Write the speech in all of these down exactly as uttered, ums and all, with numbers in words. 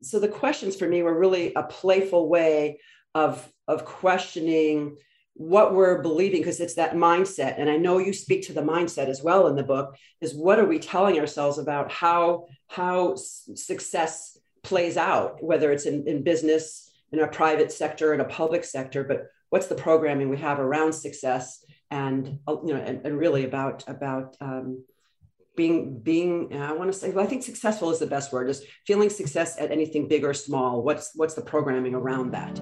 So the questions for me were really a playful way of, of questioning what we're believing, because it's that mindset. And I know you speak to the mindset as well in the book, is what are we telling ourselves about how, how success plays out, whether it's in, in business, in a private sector, in a public sector, but what's the programming we have around success, and, you know, and, and really about, about, um, being, being, I want to say, well, I think successful is the best word, is feeling success at anything big or small. What's, what's the programming around that?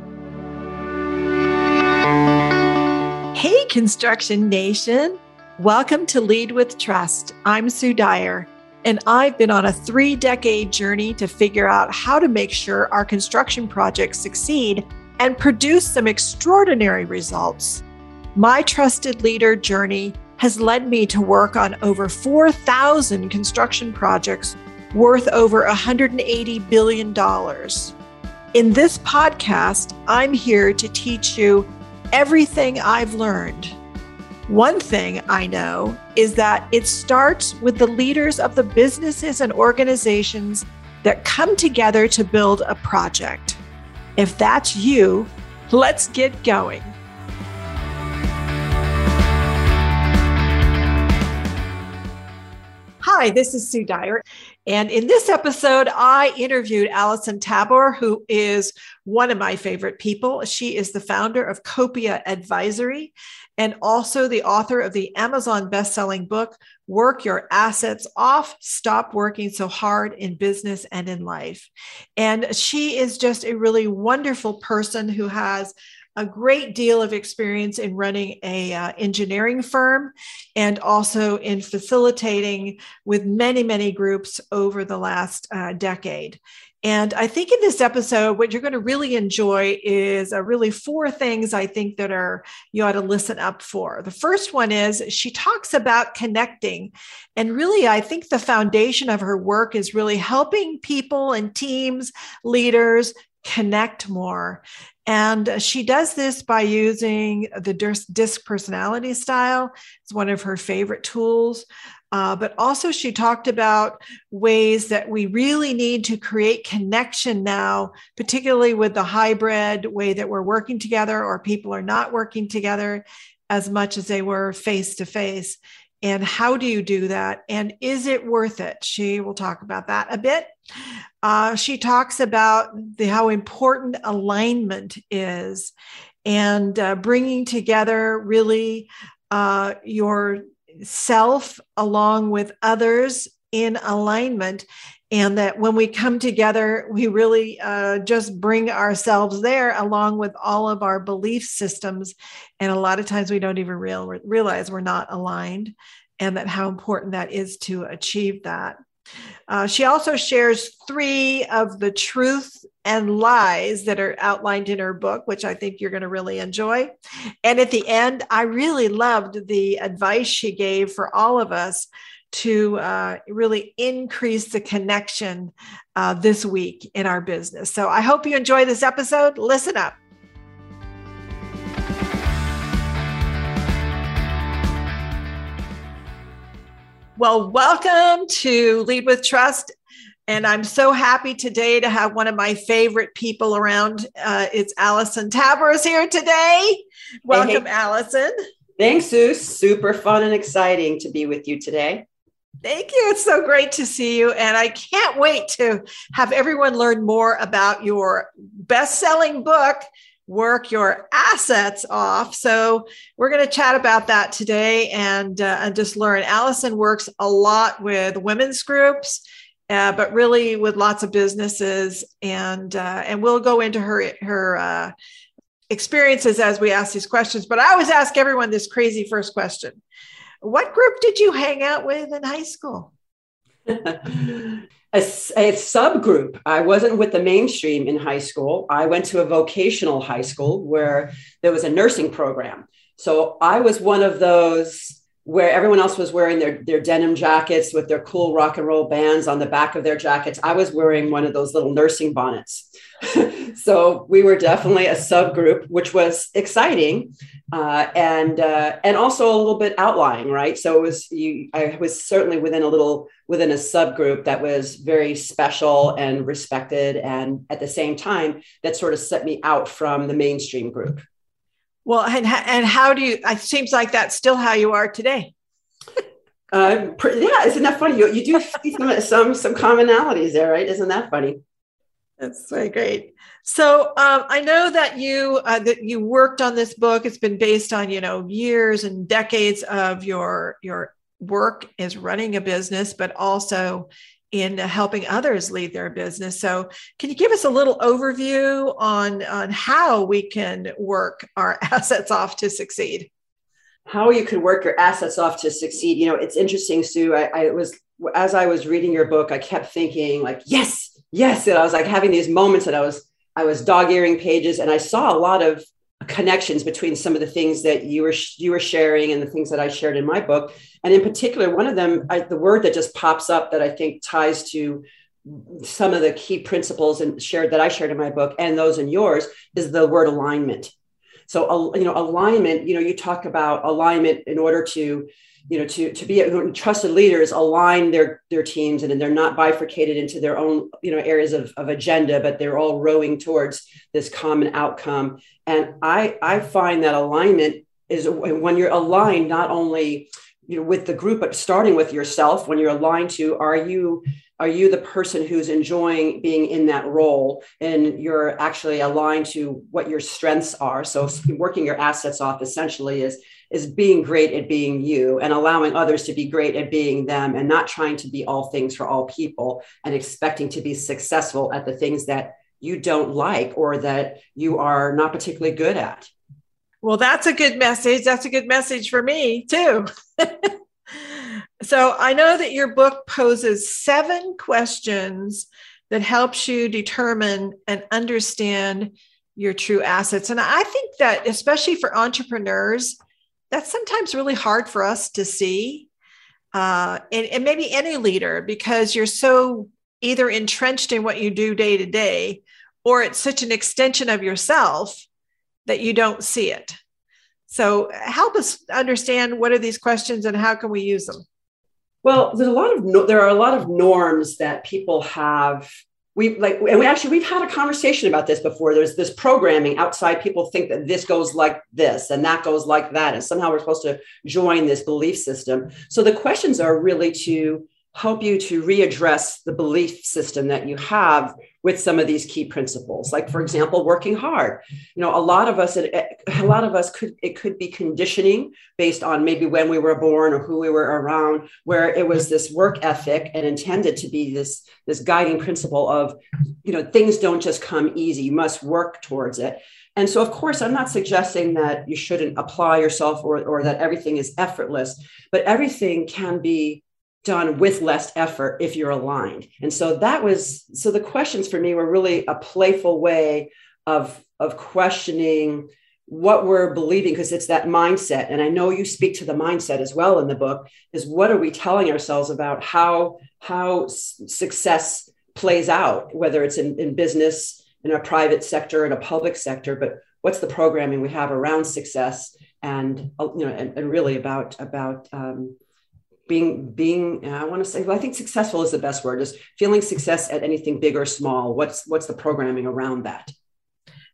Hey, Construction Nation. Welcome to Lead With Trust. I'm Sue Dyer, and I've been on a three-decade journey to figure out how to make sure our construction projects succeed and produce some extraordinary results. My trusted leader journey has led me to work on over four thousand construction projects worth over one hundred eighty billion dollars. In this podcast, I'm here to teach you everything I've learned. One thing I know is that it starts with the leaders of the businesses and organizations that come together to build a project. If that's you, let's get going. Hi, this is Sue Dyer, and in this episode, I interviewed Allison Tabor, who is one of my favorite people. She is the founder of Coppia Advisory and also the author of the Amazon best-selling book, Work Your Assets Off, Stop Working So Hard in Business and in Life. And she is just a really wonderful person who has a great deal of experience in running a uh, engineering firm, and also in facilitating with many, many groups over the last uh, decade. And I think in this episode, what you're going to really enjoy is a really four things I think that are, you ought to listen up for. The first one is she talks about connecting. And really, I think the foundation of her work is really helping people and teams, leaders, connect more. And she does this by using the DISC personality style. It's one of her favorite tools. Uh, but also she talked about ways that we really need to create connection now, particularly with the hybrid way that we're working together, or people are not working together as much as they were face to face. And how do you do that? And is it worth it? She will talk about that a bit. Uh, she talks about the, how important alignment is, and uh, bringing together really uh, yourself along with others in alignment. And that when we come together, we really uh, just bring ourselves there along with all of our belief systems. And a lot of times we don't even real, realize we're not aligned, and that how important that is to achieve that. Uh, she also shares three of the truths and lies that are outlined in her book, which I think you're going to really enjoy. And at the end, I really loved the advice she gave for all of us to uh, really increase the connection uh, this week in our business. So I hope you enjoy this episode. Listen up. Well, welcome to Lead With Trust. And I'm so happy today to have one of my favorite people around. Uh, it's Allison Tabor is here today. Welcome, hey, hey. Allison. Thanks, Sue. Super fun and exciting to be with you today. Thank you. It's so great to see you. And I can't wait to have everyone learn more about your best-selling book, Work Your Assets Off. So we're going to chat about that today, and, uh, and just learn. Allison works a lot with women's groups, uh, but really with lots of businesses. And, uh, and we'll go into her, her, uh, experiences as we ask these questions. But I always ask everyone this crazy first question. What group did you hang out with in high school? a, a subgroup. I wasn't with the mainstream in high school. I went to a vocational high school where there was a nursing program. So I was one of those where everyone else was wearing their, their denim jackets with their cool rock and roll bands on the back of their jackets, I was wearing one of those little nursing bonnets. So we were definitely a subgroup, which was exciting uh, and uh, and also a little bit outlying, right? So it was you, I was certainly within a little within a subgroup that was very special and respected, and at the same time, that sort of set me out from the mainstream group. Well, and, and how do you, it seems like that's still how you are today. uh, yeah, isn't that funny? You, you do see some, some some commonalities there, right? Isn't that funny? That's so great. So um, I know that you uh, that you worked on this book. It's been based on, you know, years and decades of your, your work as running a business, but also in helping others lead their business. So can you give us a little overview on, on how we can work our assets off to succeed? How you can work your assets off to succeed. You know, it's interesting, Sue. I, I was, as I was reading your book, I kept thinking like, yes, yes. And I was like having these moments that I was, I was dog earing pages, and I saw a lot of connections between some of the things that you were you were sharing and the things that I shared in my book. And in particular, one of them, I, the word that just pops up that I think ties to some of the key principles and shared that I shared in my book and those in yours, is the word alignment. So, you know, alignment, you know, you talk about alignment in order to, you know, to, to be trusted leaders, align their, their teams, and then they're not bifurcated into their own, you know, areas of, of agenda, but they're all rowing towards this common outcome. And I, I find that alignment is when you're aligned, not only, you know, with the group, but starting with yourself. When you're aligned to, are you, are you the person who's enjoying being in that role, and you're actually aligned to what your strengths are? So working your assets off essentially is, is being great at being you and allowing others to be great at being them, and not trying to be all things for all people and expecting to be successful at the things that you don't like or that you are not particularly good at. Well, that's a good message. That's a good message for me too. So I know that your book poses seven questions that helps you determine and understand your true assets. And I think that especially for entrepreneurs, that's sometimes really hard for us to see. Uh, and, and maybe any leader, because you're so either entrenched in what you do day to day, or it's such an extension of yourself that you don't see it. So help us understand, what are these questions and how can we use them? Well, there's a lot of, there are a lot of norms that people have. We like, and we actually, we've had a conversation about this before. There's this programming outside. People think that this goes like this and that goes like that, and somehow we're supposed to join this belief system. So the questions are really to help you to readdress the belief system that you have with some of these key principles. Like, for example, working hard. You know, a lot of us, it, a lot of us could, it could be conditioning based on maybe when we were born or who we were around, where it was this work ethic and intended to be this, this guiding principle of, you know, things don't just come easy, you must work towards it. And so, of course, I'm not suggesting that you shouldn't apply yourself, or, or that everything is effortless, but everything can be done with less effort if you're aligned. And so that was, so the questions for me were really a playful way of, of questioning what we're believing, because it's that mindset. And I know you speak to the mindset as well in the book, is what are we telling ourselves about how, how success plays out, whether it's in, in business, in a private sector, in a public sector, but what's the programming we have around success, and, you know, and, and really about, about, um, Being, being, I want to say, well, I think successful is the best word, is feeling success at anything big or small. What's, what's the programming around that?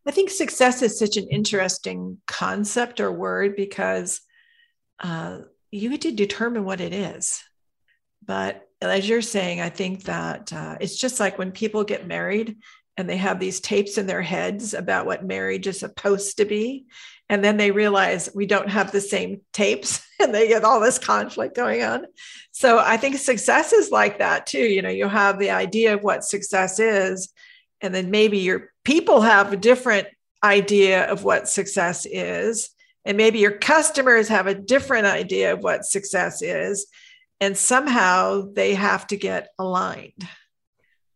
I think success is such an interesting concept or word, because uh, you get to determine what it is. But as you're saying, I think that uh, it's just like when people get married and they have these tapes in their heads about what marriage is supposed to be. And then they realize we don't have the same tapes, and they get all this conflict going on. So I think success is like that too. You know, you have the idea of what success is, and then maybe your people have a different idea of what success is. And maybe your customers have a different idea of what success is. And somehow they have to get aligned.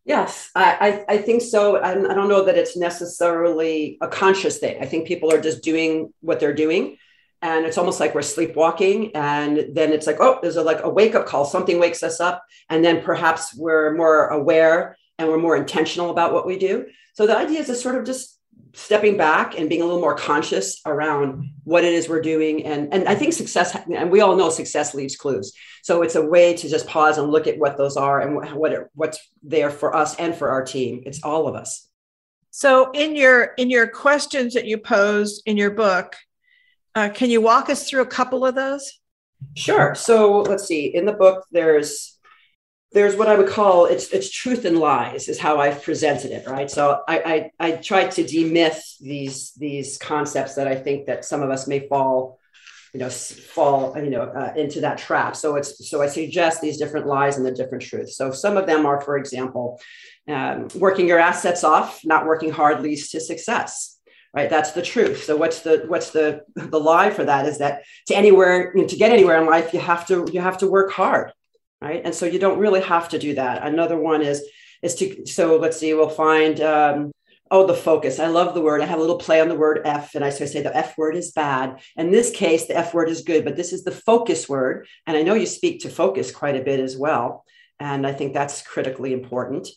Yes, I, I think so. I don't know that it's necessarily a conscious thing. I think people are just doing what they're doing. And it's almost like we're sleepwalking. And then it's like, oh, there's a, like a wake-up call. Something wakes us up. And then perhaps we're more aware and we're more intentional about what we do. So the idea is to sort of just stepping back and being a little more conscious around what it is we're doing. And, and I think success, and we all know success leaves clues. So it's a way to just pause and look at what those are and what, what it, what's there for us and for our team. It's all of us. So in your, in your questions that you posed in your book, Uh, can you walk us through a couple of those? Sure. So let's see. In the book, there's there's what I would call it's it's truth and lies is how I've presented it, right? So I I, I tried to demyth these these concepts that I think that some of us may fall, you know, fall you know uh, into that trap. So it's so I suggest these different lies and the different truths. So some of them are, for example, um, working your assets off, not working hard leads to success. Right. That's the truth. So what's the what's the, the lie for that is that to anywhere, you know, to get anywhere in life, you have to you have to work hard. Right. And so you don't really have to do that. Another one is is to. So let's see, we'll find. Um, oh, the focus. I love the word. I have a little play on the word F. And I so I say the F word is bad. In this case, the F word is good. But this is the focus word. And I know you speak to focus quite a bit as well. And I think that's critically important.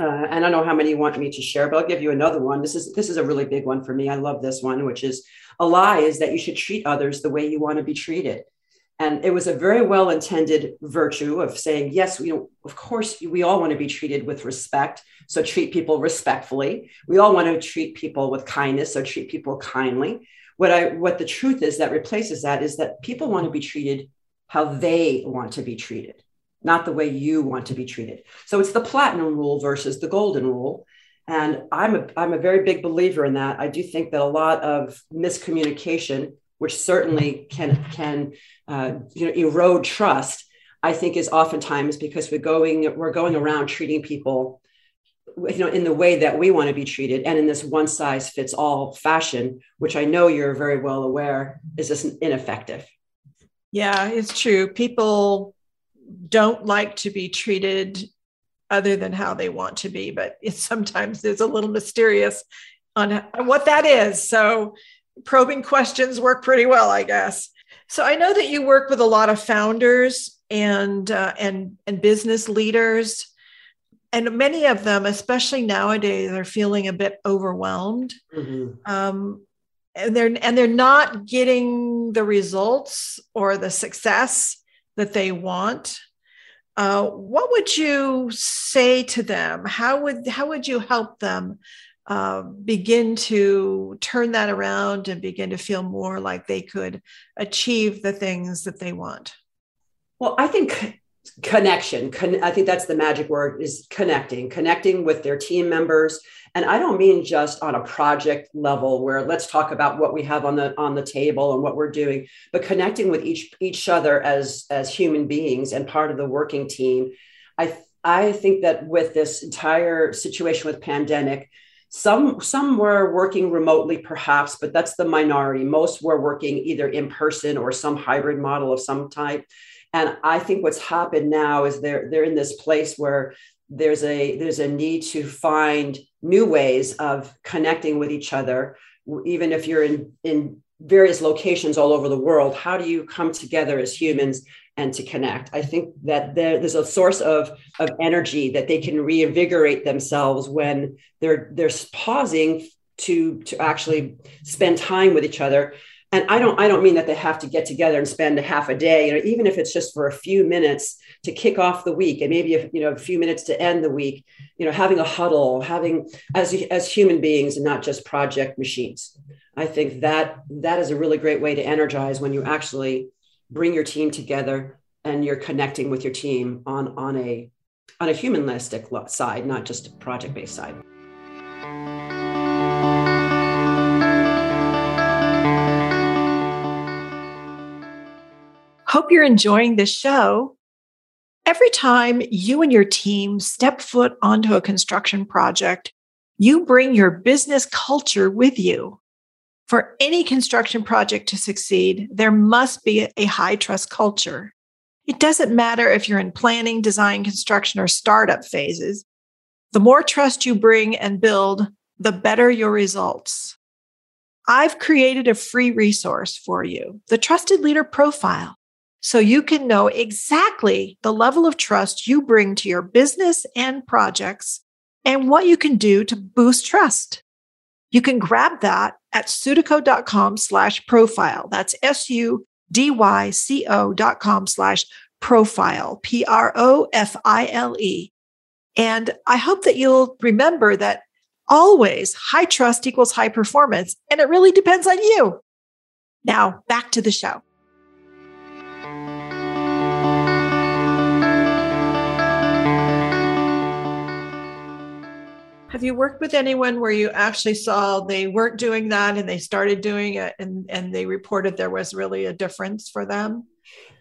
Uh, and I don't know how many you want me to share, but I'll give you another one. This is this is a really big one for me. I love this one, which is a lie is that you should treat others the way you want to be treated. And it was a very well-intended virtue of saying, yes, you know, of course, we all want to be treated with respect. So treat people respectfully. We all want to treat people with kindness. So treat people kindly. What I what the truth is that replaces that is that people want to be treated how they want to be treated, not the way you want to be treated. So it's the platinum rule versus the golden rule. And I'm a, I'm a very big believer in that. I do think that a lot of miscommunication, which certainly can, can uh, you know, erode trust, I think is oftentimes because we're going, we're going around treating people, you know, in the way that we want to be treated and in this one size fits all fashion, which I know you're very well aware is just ineffective. Yeah, it's true. People don't like to be treated other than how they want to be, but it's sometimes it's a little mysterious on what that is. So probing questions work pretty well, I guess. So I know that you work with a lot of founders and, uh, and, and business leaders, and many of them, especially nowadays, are feeling a bit overwhelmed. Mm-hmm. Um, and they're, and they're not getting the results or the success that they want. Uh, what would you say to them? How would how would you help them uh, begin to turn that around and begin to feel more like they could achieve the things that they want? Well, I think connection. Con- I think that's the magic word, is connecting, connecting with their team members. And I don't mean just on a project level where let's talk about what we have on the on the table and what we're doing, but connecting with each each other as as human beings and part of the working team. I I think that with this entire situation with pandemic, some some were working remotely perhaps, but that's the minority. Most were working either in person or some hybrid model of some type. And I think what's happened now is they're they're in this place where there's a there's a need to find new ways of connecting with each other, even if you're in, in various locations all over the world. How do you come together as humans and to connect? I think that there, there's a source of, of energy that they can reinvigorate themselves when they're they're pausing to, to actually spend time with each other. And I don't I don't mean that they have to get together and spend a half a day, you know, even if it's just for a few minutes to kick off the week and maybe a, you know, a few minutes to end the week, you know, having a huddle, having as as human beings and not just project machines. I think that that is a really great way to energize when you actually bring your team together and you're connecting with your team on on a on a humanistic side, not just a project-based side. Hope you're enjoying this show. Every time you and your team step foot onto a construction project, you bring your business culture with you. For any construction project to succeed, there must be a high trust culture. It doesn't matter if you're in planning, design, construction, or startup phases. The more trust you bring and build, the better your results. I've created a free resource for you, the Trusted Leader Profile, so you can know exactly the level of trust you bring to your business and projects and what you can do to boost trust. You can grab that at sudico.com slash profile. That's S-U-D-Y-C-O dot com slash profile, P R O F I L E. And I hope that you'll remember that always high trust equals high performance, and it really depends on you. Now, back to the show. Have you worked with anyone where you actually saw they weren't doing that and they started doing it and, and they reported there was really a difference for them?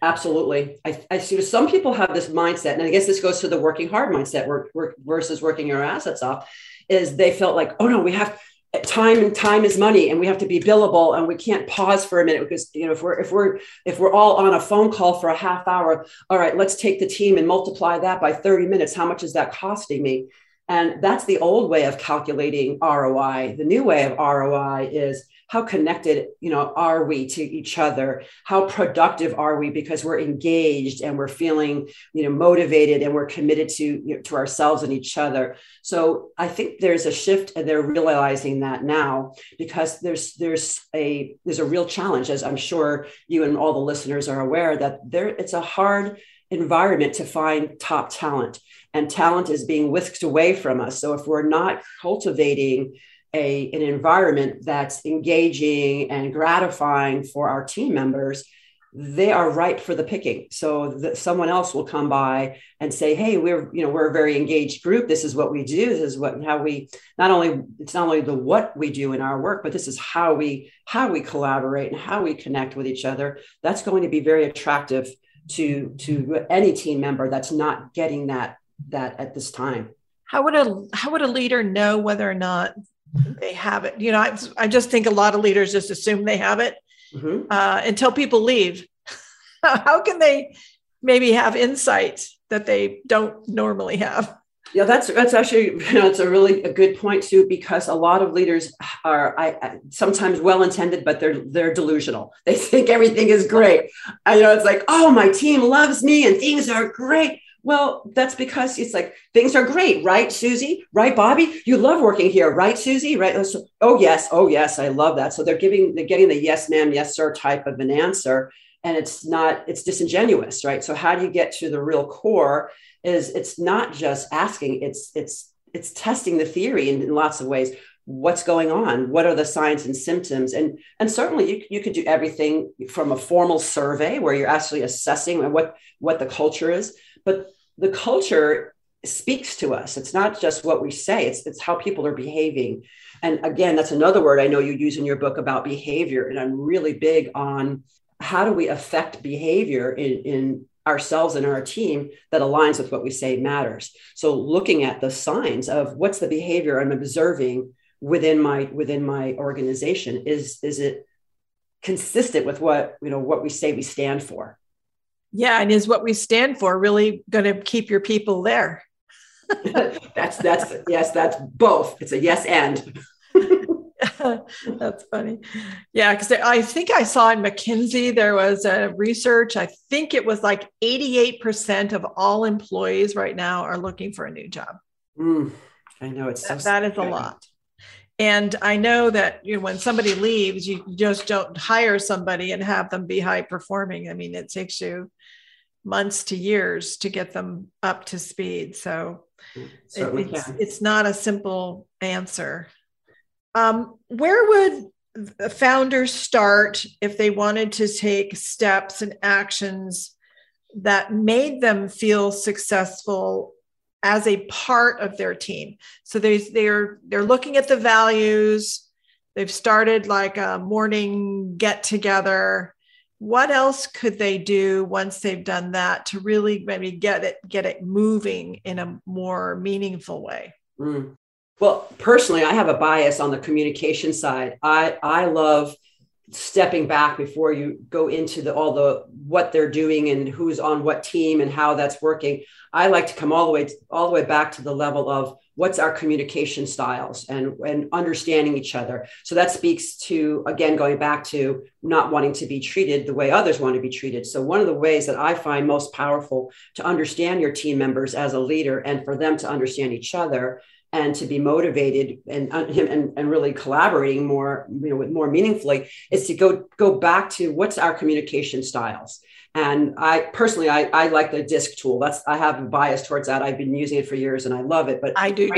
Absolutely. I, I see some people have this mindset, and I guess this goes to the working hard mindset work, work versus working your assets off, is they felt like, oh no, we have time and time is money and we have to be billable and we can't pause for a minute because, you know, if we're, if we're, if we're all on a phone call for a half hour, all right, let's take the team and multiply that by thirty minutes. How much is that costing me? And that's the old way of calculating R O I. The new way of R O I is how connected, you know, are we to each other? How productive are we because we're engaged and we're feeling, you know, motivated and we're committed to, you know, to ourselves and each other. So I think there's a shift, and they're realizing that now because there's there's a there's a real challenge, as I'm sure you and all the listeners are aware, that there it's a hard environment to find top talent. And talent is being whisked away from us. So if we're not cultivating a, an environment that's engaging and gratifying for our team members, they are ripe for the picking. So that someone else will come by and say, hey, we're, you know, we're a very engaged group. This is what we do. This is what, how we, not only, it's not only the, what we do in our work, but this is how we, how we collaborate and how we connect with each other. That's going to be very attractive to, to any team member that's not getting that that at this time. How would a how would a leader know whether or not they have it? You know, I, I just think a lot of leaders just assume they have it mm-hmm. uh, until people leave. How can they maybe have insights that they don't normally have? Yeah, that's that's actually, you know, it's a really a good point too, because a lot of leaders are I, I, sometimes well-intended, but they're they're delusional. They think everything is great. I know it's like, oh, my team loves me and things are great. Well, that's because it's like, things are great, right, Susie? Right, Bobby? You love working here, right, Susie? Right? So, oh, yes. Oh, yes. I love that. So they're giving, they're getting the yes, ma'am, yes, sir type of an answer. And it's not, it's disingenuous, right? So how do you get to the real core is it's not just asking, it's, it's, it's testing the theory in, in lots of ways. What's going on? What are the signs and symptoms? And, and certainly you, you could do everything from a formal survey where you're actually assessing what, what the culture is, but the culture speaks to us. It's not just what we say, it's, it's how people are behaving. And again, that's another word I know you use in your book about behavior. And I'm really big on how do we affect behavior in, in ourselves and our team that aligns with what we say matters. So looking at the signs of what's the behavior I'm observing within my within my organization, is is it consistent with what, you know, what we say we stand for? Yeah, and is what we stand for really going to keep your people there? that's that's yes, that's both. It's a yes and. That's funny. Yeah, because I think I saw in McKinsey there was a research. I think it was like eighty-eight percent of all employees right now are looking for a new job. Mm, I know it's that, so that is a lot. And I know that, you know, when somebody leaves, you just don't hire somebody and have them be high performing. I mean, it takes you months to years to get them up to speed. So it, it's, it's not a simple answer. Um, where would founders start if they wanted to take steps and actions that made them feel successful as a part of their team? So they, they're, they're looking at the values. They've started like a morning get together. What else could they do once they've done that to really maybe get it, get it moving in a more meaningful way? Mm. Well, personally, I have a bias on the communication side. I, I love stepping back before you go into the, all the, what they're doing and who's on what team and how that's working. I like to come all the way, all the way back to the level of what's our communication styles and, and understanding each other. So that speaks to, again, going back to not wanting to be treated the way others want to be treated. So one of the ways that I find most powerful to understand your team members as a leader and for them to understand each other and to be motivated and, and, and really collaborating more, you know, with more meaningfully is to go, go back to what's our communication styles. And I personally, I, I like the DISC tool. That's, I have a bias towards that. I've been using it for years and I love it, but I do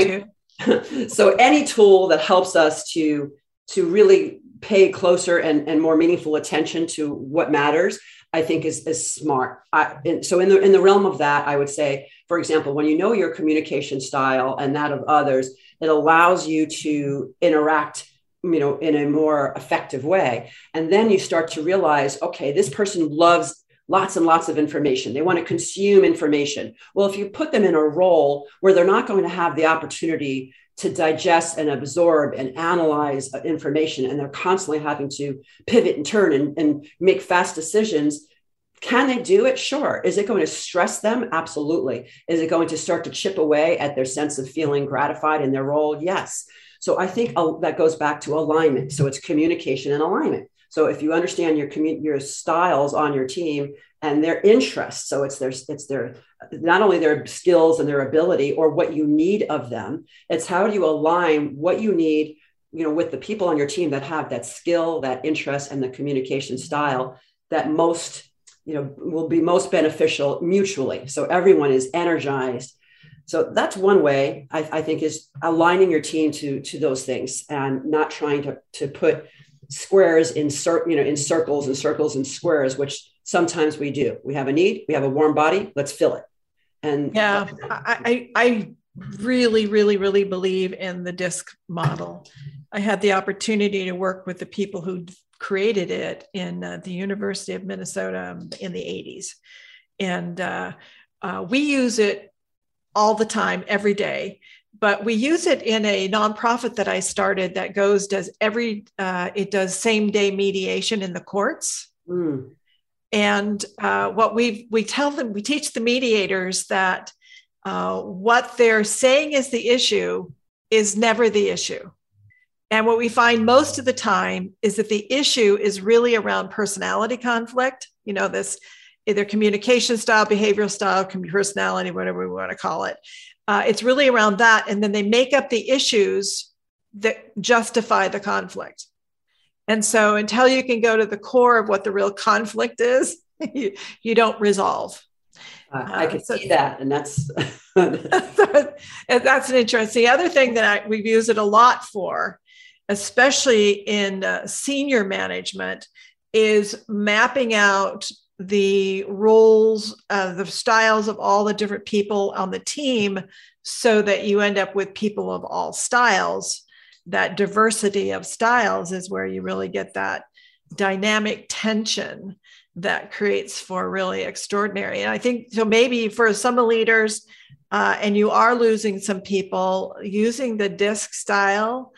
too. So any tool that helps us to, to really pay closer and, and more meaningful attention to what matters, I think is, is smart. I, and so in the, in the realm of that, I would say, for example, when you know your communication style and that of others, it allows you to interact, you know, in a more effective way. And then you start to realize, okay, this person loves lots and lots of information. They want to consume information. Well, if you put them in a role where they're not going to have the opportunity to digest and absorb and analyze information, and they're constantly having to pivot and turn and, and make fast decisions, can they do it? Sure. Is it going to stress them? Absolutely. Is it going to start to chip away at their sense of feeling gratified in their role? Yes. So I think that goes back to alignment. So it's communication and alignment. So if you understand your commun- your styles on your team and their interests, so it's their, it's their, not only their skills and their ability or what you need of them, it's how do you align what you need, you know, with the people on your team that have that skill, that interest, and the communication style that most, you know, will be most beneficial mutually. So everyone is energized. So that's one way I, I think is aligning your team to, to those things and not trying to, to put squares in, you know, in circles and circles and squares, which sometimes we do. We have a need, we have a warm body, let's fill it. And yeah, I, I really, really, really believe in the DISC model. I had the opportunity to work with the people who created it in uh, the University of Minnesota in the eighties. And uh, uh, we use it all the time, every day. But we use it in a nonprofit that I started that goes, does every, uh, it does same day mediation in the courts. Mm. And uh, what we we tell them, we teach the mediators that uh, what they're saying is the issue is never the issue. And what we find most of the time is that the issue is really around personality conflict, you know, this either communication style, behavioral style, personality, whatever we want to call it. Uh, it's really around that. And then they make up the issues that justify the conflict. And so until you can go to the core of what the real conflict is, you, you don't resolve. Uh, uh, I can so, see that. And that's, so, and that's an interesting. The other thing that I, we've used it a lot for, especially in uh, senior management, is mapping out the roles, uh, the styles of all the different people on the team, so that you end up with people of all styles. That diversity of styles is where you really get that dynamic tension that creates for really extraordinary. And I think, so maybe for some leaders, uh, and you are losing some people, using the DISC style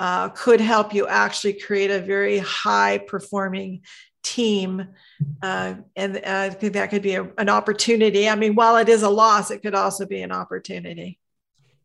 uh, could help you actually create a very high performing team. Uh, and I think that could be a, an opportunity. I mean, while it is a loss, it could also be an opportunity.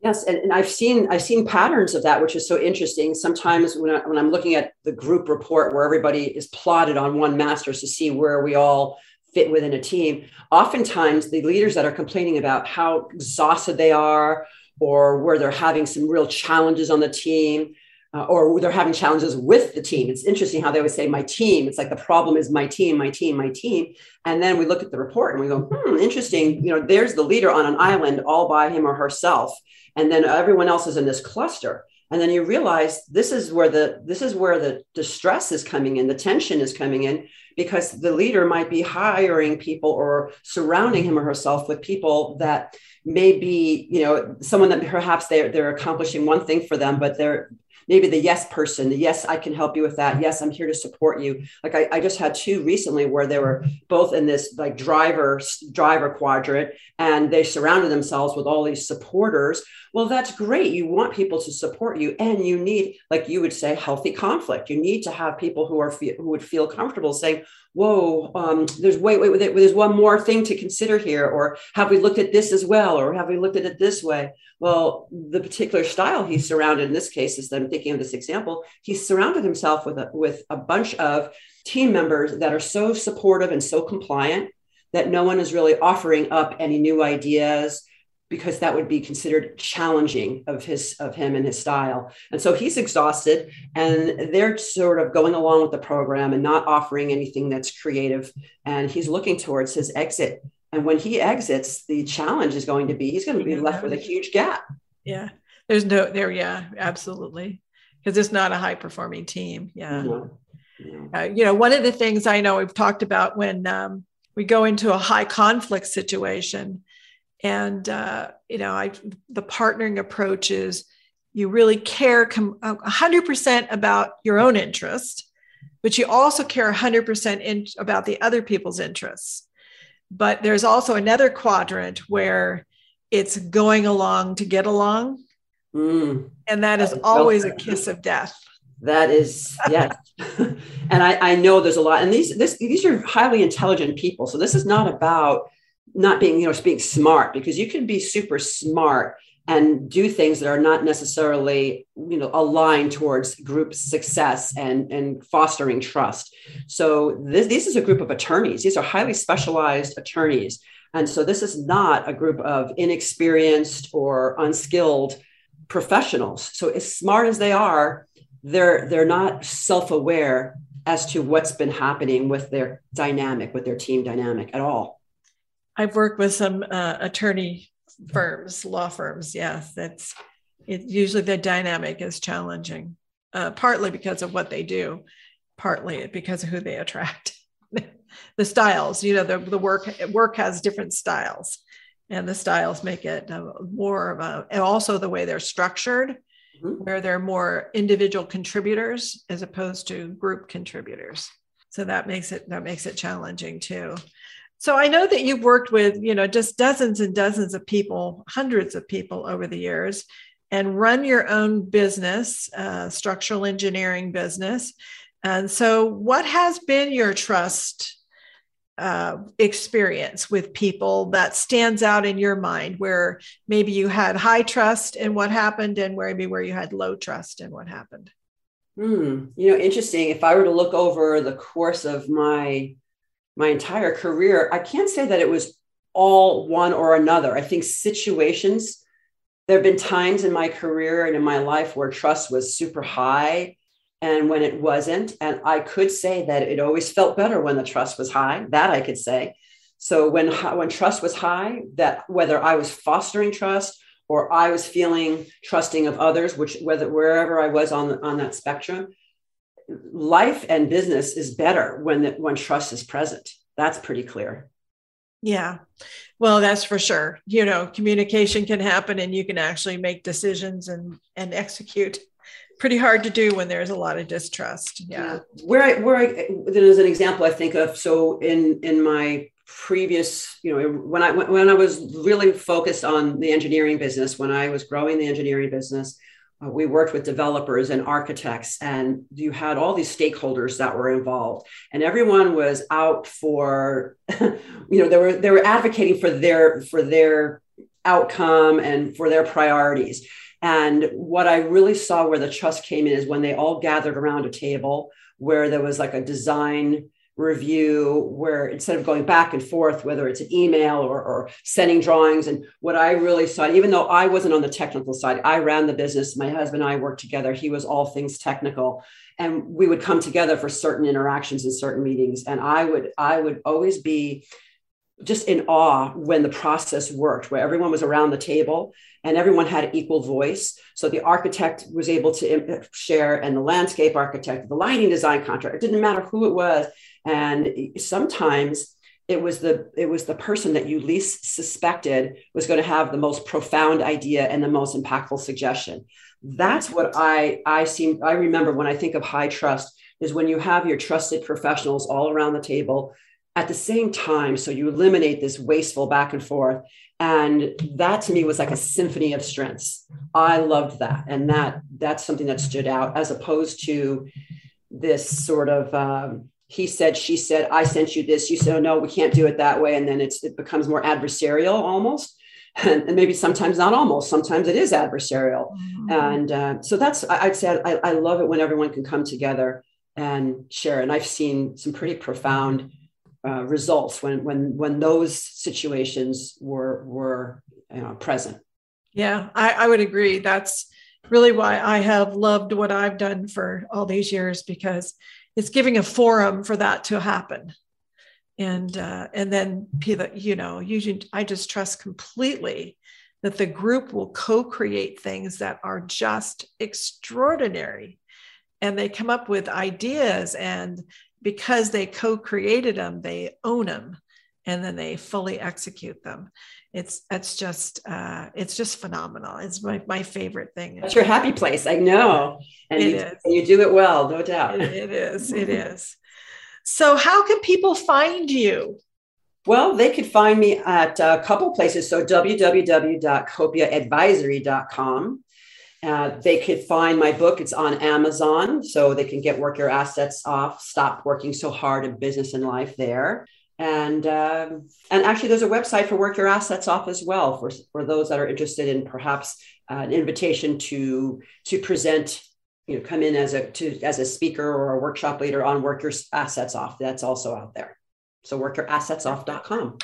Yes. And, and I've seen, I've seen patterns of that, which is so interesting. Sometimes when, I, when I'm looking at the group report where everybody is plotted on one master's to see where we all fit within a team, oftentimes the leaders that are complaining about how exhausted they are, or where they're having some real challenges on the team, Uh, or they're having challenges with the team. It's interesting how they always say, my team. It's like the problem is my team, my team, my team. And then we look at the report and we go, hmm, interesting. You know, there's the leader on an island all by him or herself. And then everyone else is in this cluster. And then you realize this is where the, this is where the distress is coming in, the tension is coming in, because the leader might be hiring people or surrounding him or herself with people that may be, you know, someone that perhaps they're, they're accomplishing one thing for them, but they're maybe the yes person, the yes, I can help you with that. Yes, I'm here to support you. Like I, I just had two recently where they were both in this like driver, driver quadrant, and they surrounded themselves with all these supporters. Well, that's great. You want people to support you, and you need, like you would say, healthy conflict. You need to have people who are, who would feel comfortable saying, whoa, um, there's wait, wait, there's one more thing to consider here, or have we looked at this as well, or have we looked at it this way? Well, the particular style he's surrounded in this case is that I'm thinking of this example. He's surrounded himself with a, with a bunch of team members that are so supportive and so compliant that no one is really offering up any new ideas, because that would be considered challenging of his of him and his style. And so he's exhausted, and they're sort of going along with the program and not offering anything that's creative. And he's looking towards his exit. And when he exits, the challenge is going to be, he's going to be left with a huge gap. Yeah, there's no there. Yeah, absolutely. Because it's not a high performing team. Yeah. No. No. Uh, you know, one of the things I know we've talked about when um, we go into a high conflict situation, And, uh, you know, I, the partnering approach is you really care com- one hundred percent about your own interest, but you also care one hundred percent in- about the other people's interests. But there's also another quadrant where it's going along to get along. Mm. And that, that is, is always so a kiss of death. That is, yes. And I, I know there's a lot. And these, this, these are highly intelligent people. So this is not about not being, you know, being smart, because you can be super smart and do things that are not necessarily, you know, aligned towards group success and, and fostering trust. So this, this is a group of attorneys. These are highly specialized attorneys. And so this is not a group of inexperienced or unskilled professionals. So as smart as they are, they're, they're not self-aware as to what's been happening with their dynamic, with their team dynamic at all. I've worked with some uh, attorney firms, law firms. Yes, that's it. Usually the dynamic is challenging, uh, partly because of what they do, partly because of who they attract. The styles, you know, the, the work work has different styles, and the styles make it uh, more of a, and also the way they're structured, mm-hmm. where they're more individual contributors as opposed to group contributors. So that makes it that makes it challenging too. So I know that you've worked with, you know, just dozens and dozens of people, hundreds of people over the years, and run your own business, uh, structural engineering business. And so what has been your trust uh, experience with people that stands out in your mind, where maybe you had high trust in what happened, and where maybe where you had low trust in what happened? Hmm. You know, interesting. If I were to look over the course of my my entire career, I can't say that it was all one or another. I think situations, there have been times in my career and in my life where trust was super high and when it wasn't. And I could say that it always felt better when the trust was high, that I could say. So when, when trust was high, that whether I was fostering trust or I was feeling trusting of others, which whether wherever I was on, on that spectrum, life and business is better when the, when trust is present. That's pretty clear. Yeah, well, that's for sure. You know, communication can happen, and you can actually make decisions and and execute. Pretty hard to do when there's a lot of distrust. Yeah, where I where I there's an example I think of. So in in my previous, you know, when I when I was really focused on the engineering business, when I was growing the engineering business, Uh, we worked with developers and architects, and you had all these stakeholders that were involved, and everyone was out for, you know, they were they were advocating for their for their outcome and for their priorities. And what I really saw where the trust came in is when they all gathered around a table where there was like a design review, where instead of going back and forth, whether it's an email or, or sending drawings. And what I really saw, even though I wasn't on the technical side, I ran the business. My husband and I worked together. He was all things technical. And we would come together for certain interactions and certain meetings. And I would, I would always be just in awe when the process worked, where everyone was around the table and everyone had an equal voice. So the architect was able to share, and the landscape architect, the lighting design contractor, it didn't matter who it was. And sometimes it was the it was the person that you least suspected was going to have the most profound idea and the most impactful suggestion. That's what I I seem I remember when I think of high trust, is when you have your trusted professionals all around the table at the same time. So you eliminate this wasteful back and forth. And that to me was like a symphony of strengths. I loved that. And that that's something that stood out, as opposed to this sort of um, he said, she said, I sent you this, you said, oh, no, we can't do it that way. And then it's, it becomes more adversarial almost. And, and maybe sometimes not almost, sometimes it is adversarial. Mm-hmm. And uh, so that's, I'd say I, I love it when everyone can come together and share. And I've seen some pretty profound uh, results when, when, when those situations were, were you know, present. Yeah, I, I would agree. That's really why I have loved what I've done for all these years, because it's giving a forum for that to happen. And uh, and then, you know, usually I just trust completely that the group will co-create things that are just extraordinary. And they come up with ideas, and because they co-created them, they own them, and then they fully execute them. It's it's just uh, it's just phenomenal. It's my, my favorite thing. That's your happy place, I know. And you, and you do it well, no doubt. It, it is, it is. So how can people find you? Well, they could find me at a couple places. So w w w dot coppia advisory dot com. Uh, they could find my book. It's on Amazon, so they can get Work Your Assets Off, Stop Working So Hard in Business and Life there. And um, and actually, there's a website for Work Your Assets Off as well for, for those that are interested in perhaps uh, an invitation to to present, you know, come in as a to as a speaker or a workshop leader on Work Your Assets Off. That's also out there. So work your assets off dot com.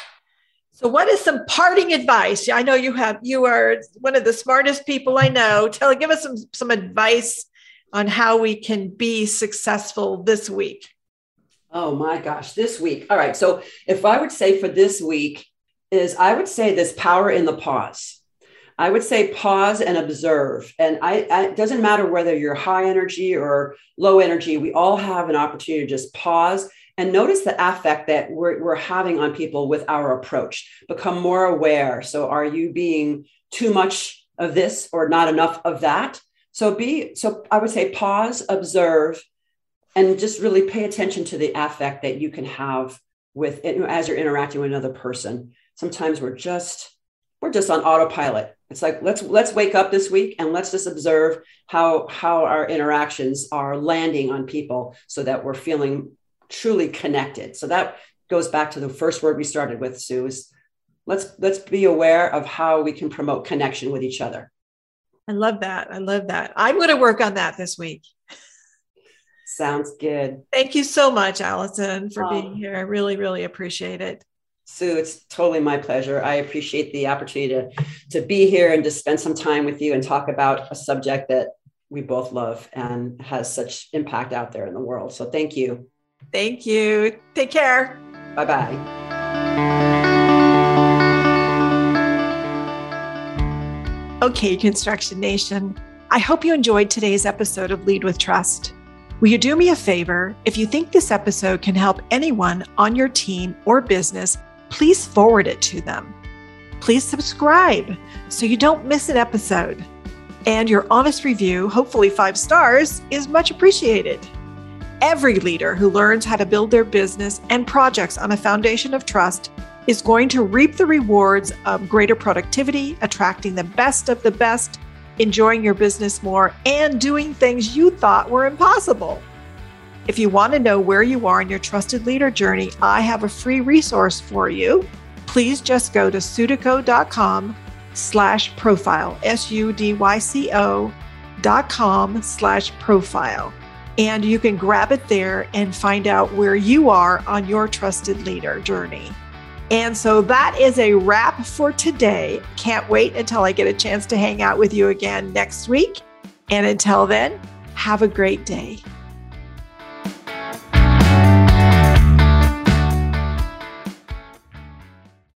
So what is some parting advice? I know you have you are one of the smartest people I know. Tell give us some some advice on how we can be successful this week. Oh my gosh, this week. All right. So if I would say for this week is I would say this power in the pause. I would say pause and observe. And I, I it doesn't matter whether you're high energy or low energy, we all have an opportunity to just pause and notice the affect that we're, we're having on people with our approach. Become more aware. So are you being too much of this or not enough of that? So be, so I would say pause, observe, and just really pay attention to the affect that you can have with it as you're interacting with another person. Sometimes we're just we're just on autopilot. It's like let's let's wake up this week and let's just observe how how our interactions are landing on people so that we're feeling truly connected. So that goes back to the first word we started with, Sue, is let's let's be aware of how we can promote connection with each other. I love that. I love that. I'm going to work on that this week. Sounds good. Thank you so much, Allison, for um, being here. I really, really appreciate it. Sue, it's totally my pleasure. I appreciate the opportunity to, to be here and to spend some time with you and talk about a subject that we both love and has such impact out there in the world. So thank you. Thank you. Take care. Bye-bye. Okay, Construction Nation. I hope you enjoyed today's episode of Lead with Trust. Will you do me a favor? If you think this episode can help anyone on your team or business, please forward it to them. Please subscribe so you don't miss an episode. And your honest review, hopefully five stars, is much appreciated. Every leader who learns how to build their business and projects on a foundation of trust is going to reap the rewards of greater productivity, attracting the best of the best, enjoying your business more, and doing things you thought were impossible. If you want to know where you are in your trusted leader journey, I have a free resource for you. Please just go to sudico.com slash profile, S-U-D-Y-C-O dot com slash profile. And you can grab it there and find out where you are on your trusted leader journey. And so that is a wrap for today. Can't wait until I get a chance to hang out with you again next week. And until then, have a great day.